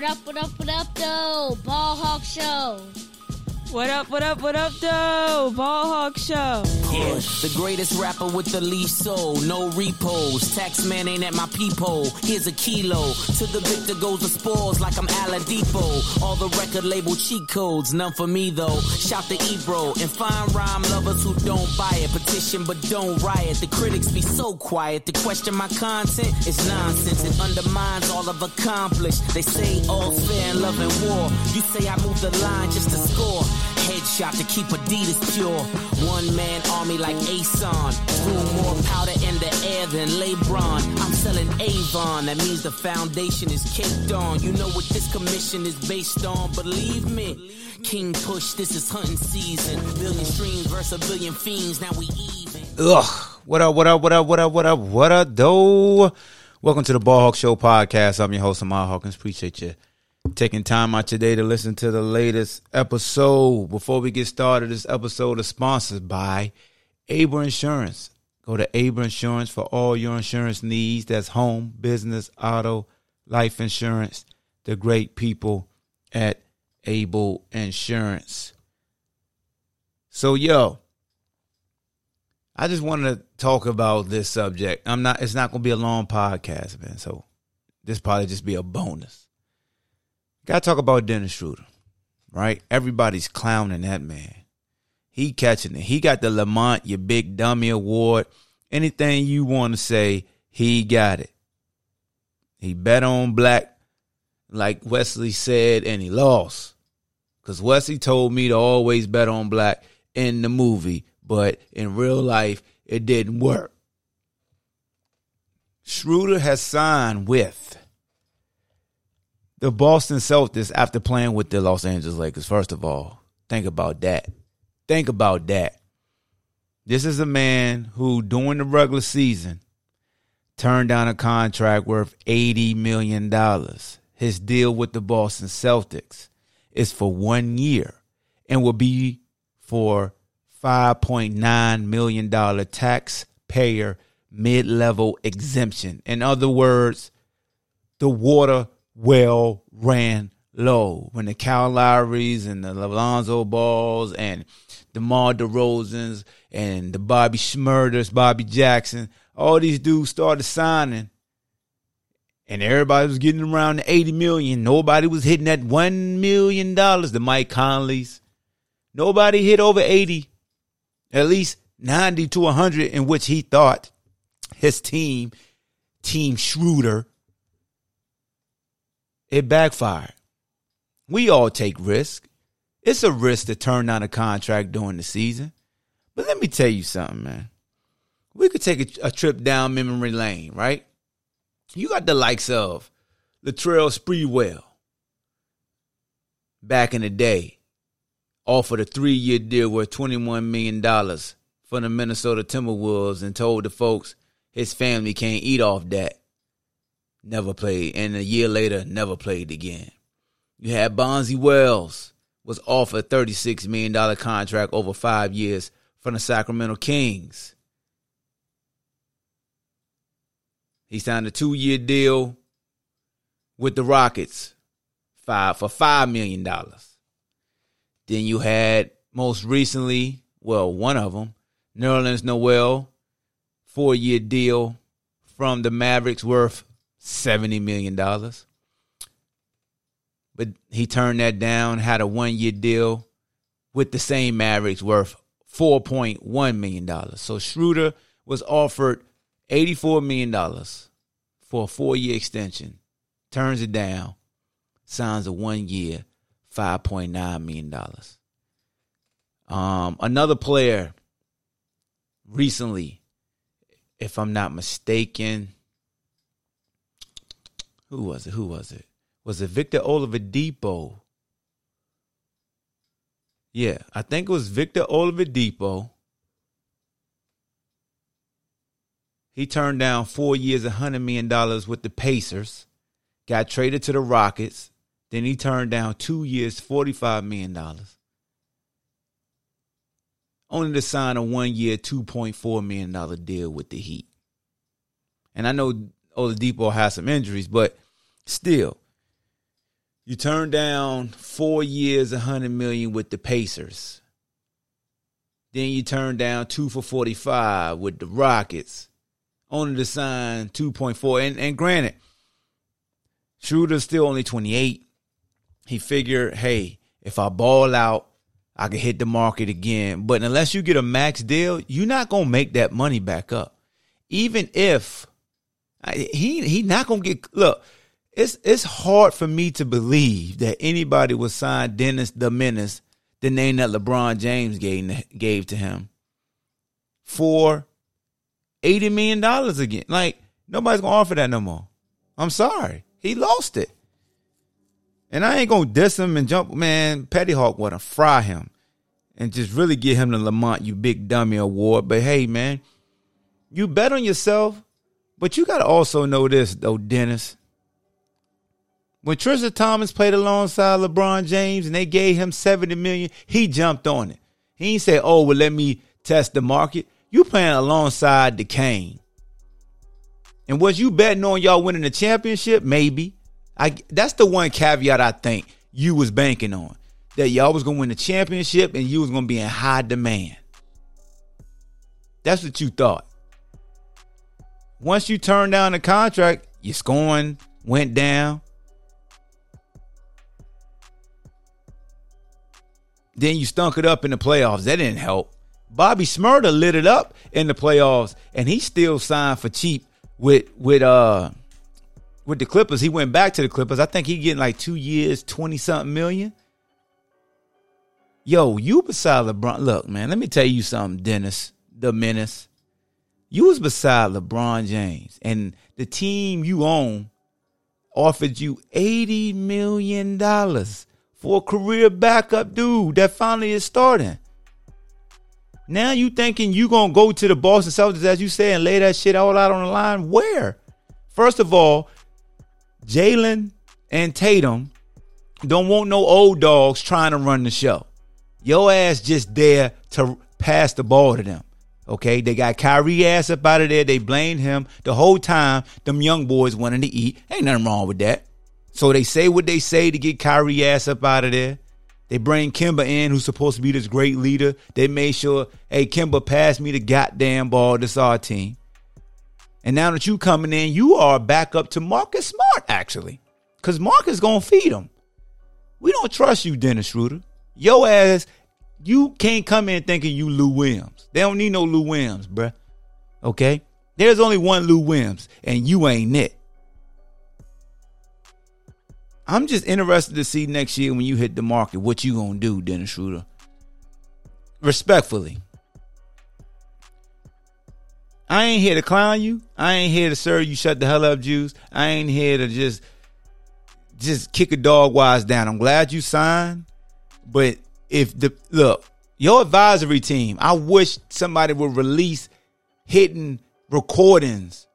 What up, though? Ball Hawk Show. What up, though? Ball Hawk Show. The greatest rapper with the least soul. No repos. Tax man ain't at my peephole. Here's a kilo. To the victor goes the spoils like I'm Oladipo. All the record label cheat codes. None for me, though. Shout to Ebro. And find rhyme lovers who don't buy it. Petition but don't riot. The critics be so quiet. To question my content is nonsense. It undermines all I've accomplished. They say all's fair in love and war. You say I moved the line just to score. Headshot to keep Adidas pure. One man army like Ason. Threw more powder in the air than LeBron. I'm selling Avon. That means the foundation is caked on. You know what this commission is based on. Believe me. King Push, this is hunting season. Billion streams versus a billion fiends. Now we even. Ugh. What up, though? Welcome to the Ball Hawk Show podcast. I'm your host, Ahmad Hawkins. Appreciate you taking time out today to listen to the latest episode. Before we get started, this episode is sponsored by Able Insurance. Go to Able Insurance for all your insurance needs. That's home, business, auto, life insurance. The great people at Able Insurance. So, I just wanted to talk about this subject. It's not going to be a long podcast, man. So this probably just be a bonus. Gotta talk about Dennis Schröder, right? Everybody's clowning that man. He catching it. He got the Lamont, your big dummy award. Anything you want to say, he got it. He bet on black, like Wesley said, and he lost. Because Wesley told me to always bet on black in the movie, but in real life, it didn't work. Schröder has signed with the Boston Celtics after playing with the Los Angeles Lakers. First of all, think about that. This is a man who, during the regular season, turned down a contract worth $80 million. His deal with the Boston Celtics is for 1 year and will be for $5.9 million taxpayer mid-level exemption. In other words, the water well ran low when the Kyle Lowrys and the Alonzo Balls and the DeMar DeRozans and the Bobby Shmurders, Bobby Jackson, all these dudes started signing, and everybody was getting around the $80 million. Nobody was hitting that $1 million. The Mike Conleys, nobody hit over 80, at least 90 to 100, in which he thought his team Schröder. It backfired. We all take risk. It's a risk to turn down a contract during the season. But let me tell you something, man. We could take a trip down memory lane, right? You got the likes of Latrell Sprewell back in the day, offered a 3-year deal worth $21 million for the Minnesota Timberwolves and told the folks his family can't eat off that. Never played, and a year later, never played again. You had Bonzi Wells was offered a $36 million contract over 5 years from the Sacramento Kings. He signed a 2-year deal with the Rockets for $5 million. Then you had, most recently, well, one of them, Nerlens Noel, 4-year deal from the Mavericks worth $70 million. But he turned that down, had a 1-year deal with the same Mavericks worth $4.1 million. So Schröder was offered $84 million for a 4-year extension, turns it down, signs a 1-year, $5.9 million. Another player recently, if I'm not mistaken, Who was it? Was it Victor Oladipo? Yeah, I think it was Victor Oladipo. He turned down 4 years, $100 million with the Pacers, got traded to the Rockets. Then he turned down 2 years, $45 million. Only to sign a 1-year, $2.4 million deal with the Heat. And I know Oladipo has some injuries, but still, You turn down 4 years, $100 million with the Pacers. Then you turn down 2 for $45 with the Rockets. Only to sign 2.4. And granted, Schröder's still only 28. He figured, hey, if I ball out, I can hit the market again. But unless you get a max deal, you're not going to make that money back up. Even if he not going to get – look, it's hard for me to believe that anybody would sign Dennis the Menace, the name that LeBron James gave to him, for $80 million again. Like, nobody's going to offer that no more. I'm sorry. He lost it. And I ain't going to diss him and jump. Man, Petty Hawk want to fry him and just really give him the Lamont You Big Dummy Award. But, hey, man, you bet on yourself. But you got to also know this, though, Dennis. When Tristan Thompson played alongside LeBron James and they gave him $70 million, he jumped on it. He ain't say, oh, well, let me test the market. You playing alongside the Kane. And was you betting on y'all winning the championship? Maybe. That's the one caveat I think you was banking on. That y'all was going to win the championship and you was going to be in high demand. That's what you thought. Once you turned down the contract, your scoring went down. Then you stunk it up in the playoffs. That didn't help. Bobby Shmurda lit it up in the playoffs, and he still signed for cheap with the Clippers. He went back to the Clippers. I think he getting like 2 years, 20-something million. Yo, you beside LeBron. Look, man, let me tell you something, Dennis the Menace. You was beside LeBron James, and the team you own offered you $80 million for a career backup dude that finally is starting. Now you thinking you going to go to the Boston Celtics, as you say, and lay that shit all out on the line? Where? First of all, Jaylen and Tatum don't want no old dogs trying to run the show. Your ass just there to pass the ball to them. Okay? They got Kyrie ass up out of there. They blamed him the whole time. Them young boys wanted to eat. Ain't nothing wrong with that. So they say what they say to get Kyrie ass up out of there. They bring Kemba in, who's supposed to be this great leader. They made sure, hey, Kemba, pass me the goddamn ball. This our team. And now that you coming in, you are back up to Marcus Smart, actually. Because Marcus going to feed him. We don't trust you, Dennis Schröder. Your ass, you can't come in thinking you Lou Williams. They don't need no Lou Williams, bruh. Okay? There's only one Lou Williams, and you ain't it. I'm just interested to see next year when you hit the market what you gonna do, Dennis Schröder. Respectfully, I ain't here to clown you. I ain't here to serve you shut the hell up, Jews. I ain't here to just kick a dog wise down. I'm glad you signed, but your advisory team, I wish somebody would release hidden recordings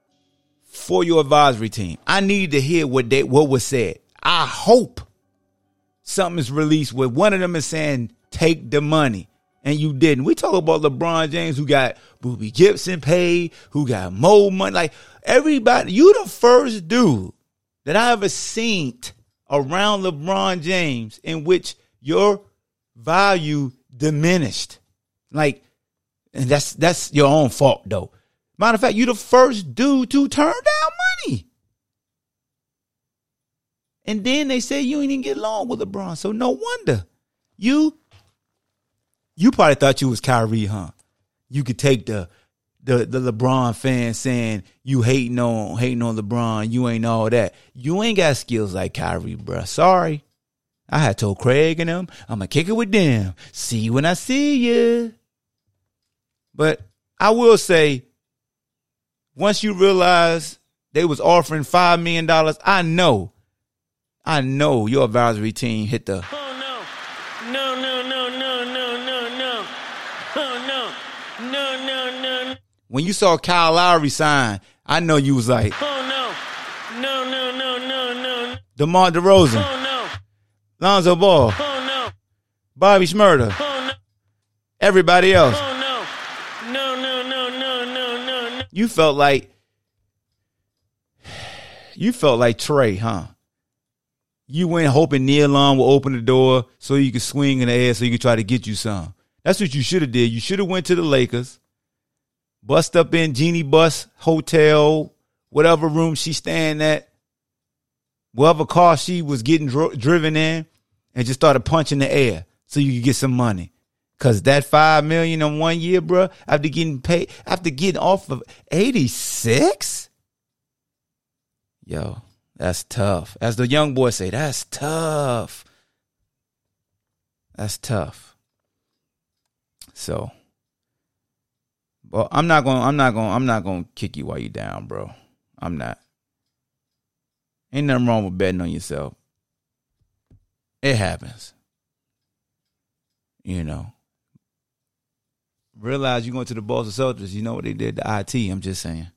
for your advisory team. I need to hear what was said. I hope something is released where one of them is saying, take the money. And you didn't. We talk about LeBron James, who got Boobie Gibson paid, who got more money. Like, everybody, you the first dude that I ever seen around LeBron James in which your value diminished. Like, and that's your own fault, though. Matter of fact, you the first dude to turn down money. And then they said you ain't even get along with LeBron. So no wonder. You probably thought you was Kyrie, huh? You could take the LeBron fan saying you hating on LeBron. You ain't all that. You ain't got skills like Kyrie, bruh. Sorry. I had told Craig and them, I'm going to kick it with them. See you when I see you. But I will say, once you realize they was offering $5 million, I know your advisory team hit the. Oh no! No! No! No! No! No! No! No! Oh no! No! No! No! When you saw Kyle Lowry sign, I know you was like, oh no! No! No! No! No! No! DeMar DeRozan. Oh no! Lonzo Ball. Oh no! Bobby Shmurda. Oh no! Everybody else. Oh no! No! No! No! No! No! No! No! You felt like Trey, huh? You went hoping Neil Long will open the door so you could swing in the air so you could try to get you some. That's what you should have did. You should have went to the Lakers, bust up in Jeannie Bus hotel, whatever room she staying at, whatever car she was getting driven in, and just started punching the air so you could get some money. Cause that $5 million in 1 year, bro, after getting paid, after getting off of 86, yo, that's tough. As the young boys say, that's tough. That's tough. So, well, I'm not gonna kick you while you down, bro. I'm not. Ain't nothing wrong with betting on yourself. It happens. You know. Realize you're going to the Boston Celtics. You know what they did to IT. I'm just saying.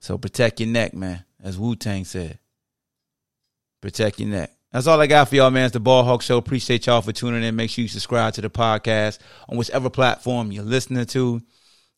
So protect your neck, man. As Wu-Tang said. Protect your neck. That's all I got for y'all, man. It's the Ball Hawk Show. Appreciate y'all for tuning in. Make sure you subscribe to the podcast on whichever platform you're listening to.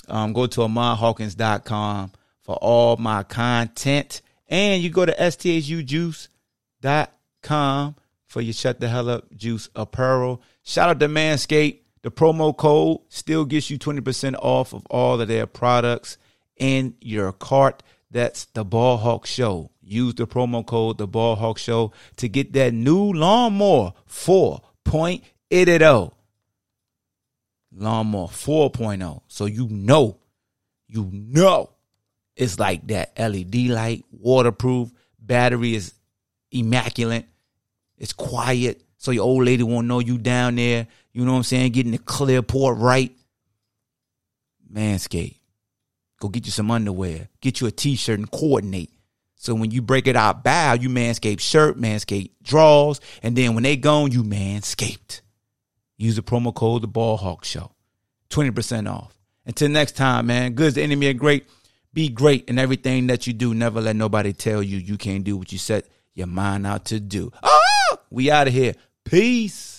Go to AhmadHawkins.com for all my content. And you go to STHUjuice.com for your Shut the Hell Up Juice apparel. Shout out to Manscaped. The promo code still gets you 20% off of all of their products in your cart. That's the Ball Hawk Show. Use the promo code, the Ball Hawk Show, to get that new lawnmower 4.80. Lawnmower 4.0. So you know it's like that. LED light, waterproof, battery is immaculate. It's quiet. So your old lady won't know you down there. You know what I'm saying? Getting the clear port right. Manscaped. Go get you some underwear. Get you a t-shirt and coordinate. So when you break it out, bow, you Manscaped shirt, Manscaped draws. And then when they gone, you Manscaped. Use the promo code, the Ball Hawk Show. 20% off. Until next time, man. Good's the enemy of great. Be great in everything that you do. Never let nobody tell you you can't do what you set your mind out to do. Oh, we out of here. Peace.